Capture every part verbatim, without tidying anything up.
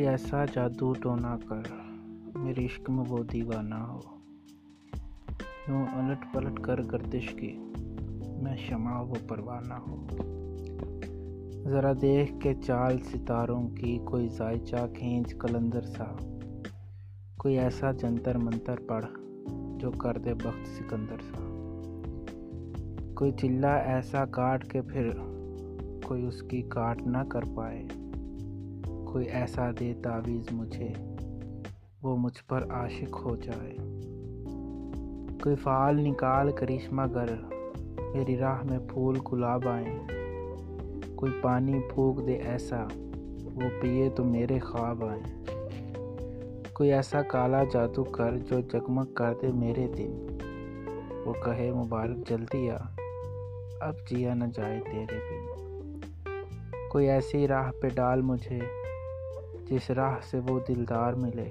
کوئی ایسا جادو تو نہ کر، میرے عشق میں وہ دیوانہ ہو۔ یوں الٹ پلٹ کر گردش کی، میں شمع و پروانہ ہو۔ ذرا دیکھ کے چال ستاروں کی، کوئی ذائچہ کھینچ کلندر سا، کوئی ایسا جنتر منتر پڑھ جو کر دے بخت سکندر سا۔ کوئی چلا ایسا کاٹ کے پھر کوئی اس کی کاٹ نہ کر پائے، کوئی ایسا دے تعویذ مجھے وہ مجھ پر عاشق ہو جائے۔ کوئی فال نکال کرشمہ گر، میری راہ میں پھول گلاب آئیں۔ کوئی پانی پھونک دے ایسا، وہ پیے تو میرے خواب آئیں۔ کوئی ایسا کالا جادو کر جو جگمگ کر دے میرے دن، وہ کہے مبارک جلدی آ، اب جیا نہ جائے تیرے بن۔ کوئی ایسی راہ پہ ڈال مجھے جس راہ سے وہ دلدار ملے،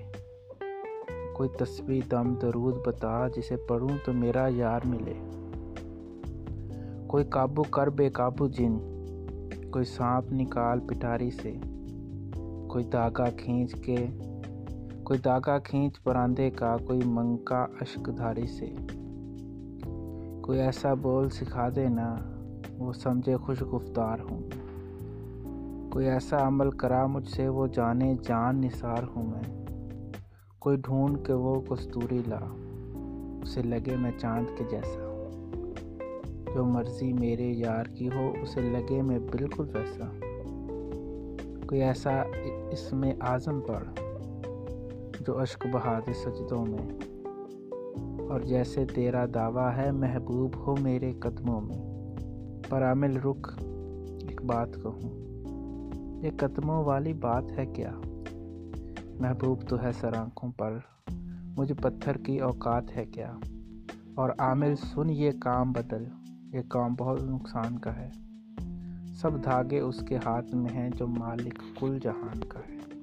کوئی تسبیح دم درود بتا جسے پڑھوں تو میرا یار ملے۔ کوئی قابو کر بے قابو جن، کوئی سانپ نکال پٹاری سے، کوئی دھاگا کھینچ کے کوئی دھاگا کھینچ پراندے کا، کوئی منکا اشک دھاری سے۔ کوئی ایسا بول سکھا دے نا وہ سمجھے خوش گفتار ہوں، کوئی ایسا عمل کرا مجھ سے وہ جانے جان نثار ہوں میں۔ کوئی ڈھونڈ کے وہ کستوری لا، اسے لگے میں چاند کے جیسا، جو مرضی میرے یار کی ہو اسے لگے میں بالکل ویسا۔ کوئی ایسا اس میں اعظم پڑھ جو اشک بہا دے سجدوں میں، اور جیسے تیرا دعویٰ ہے محبوب ہو میرے قدموں میں۔ پر عامل رک، ایک بات کہوں، یہ قدموں والی بات ہے کیا؟ محبوب تو ہے سر آنکھوں پر، مجھے پتھر کی اوقات ہے کیا؟ اور عامل سن، یہ کام بدل، یہ کام بہت نقصان کا ہے، سب دھاگے اس کے ہاتھ میں ہیں جو مالک کل جہان کا ہے۔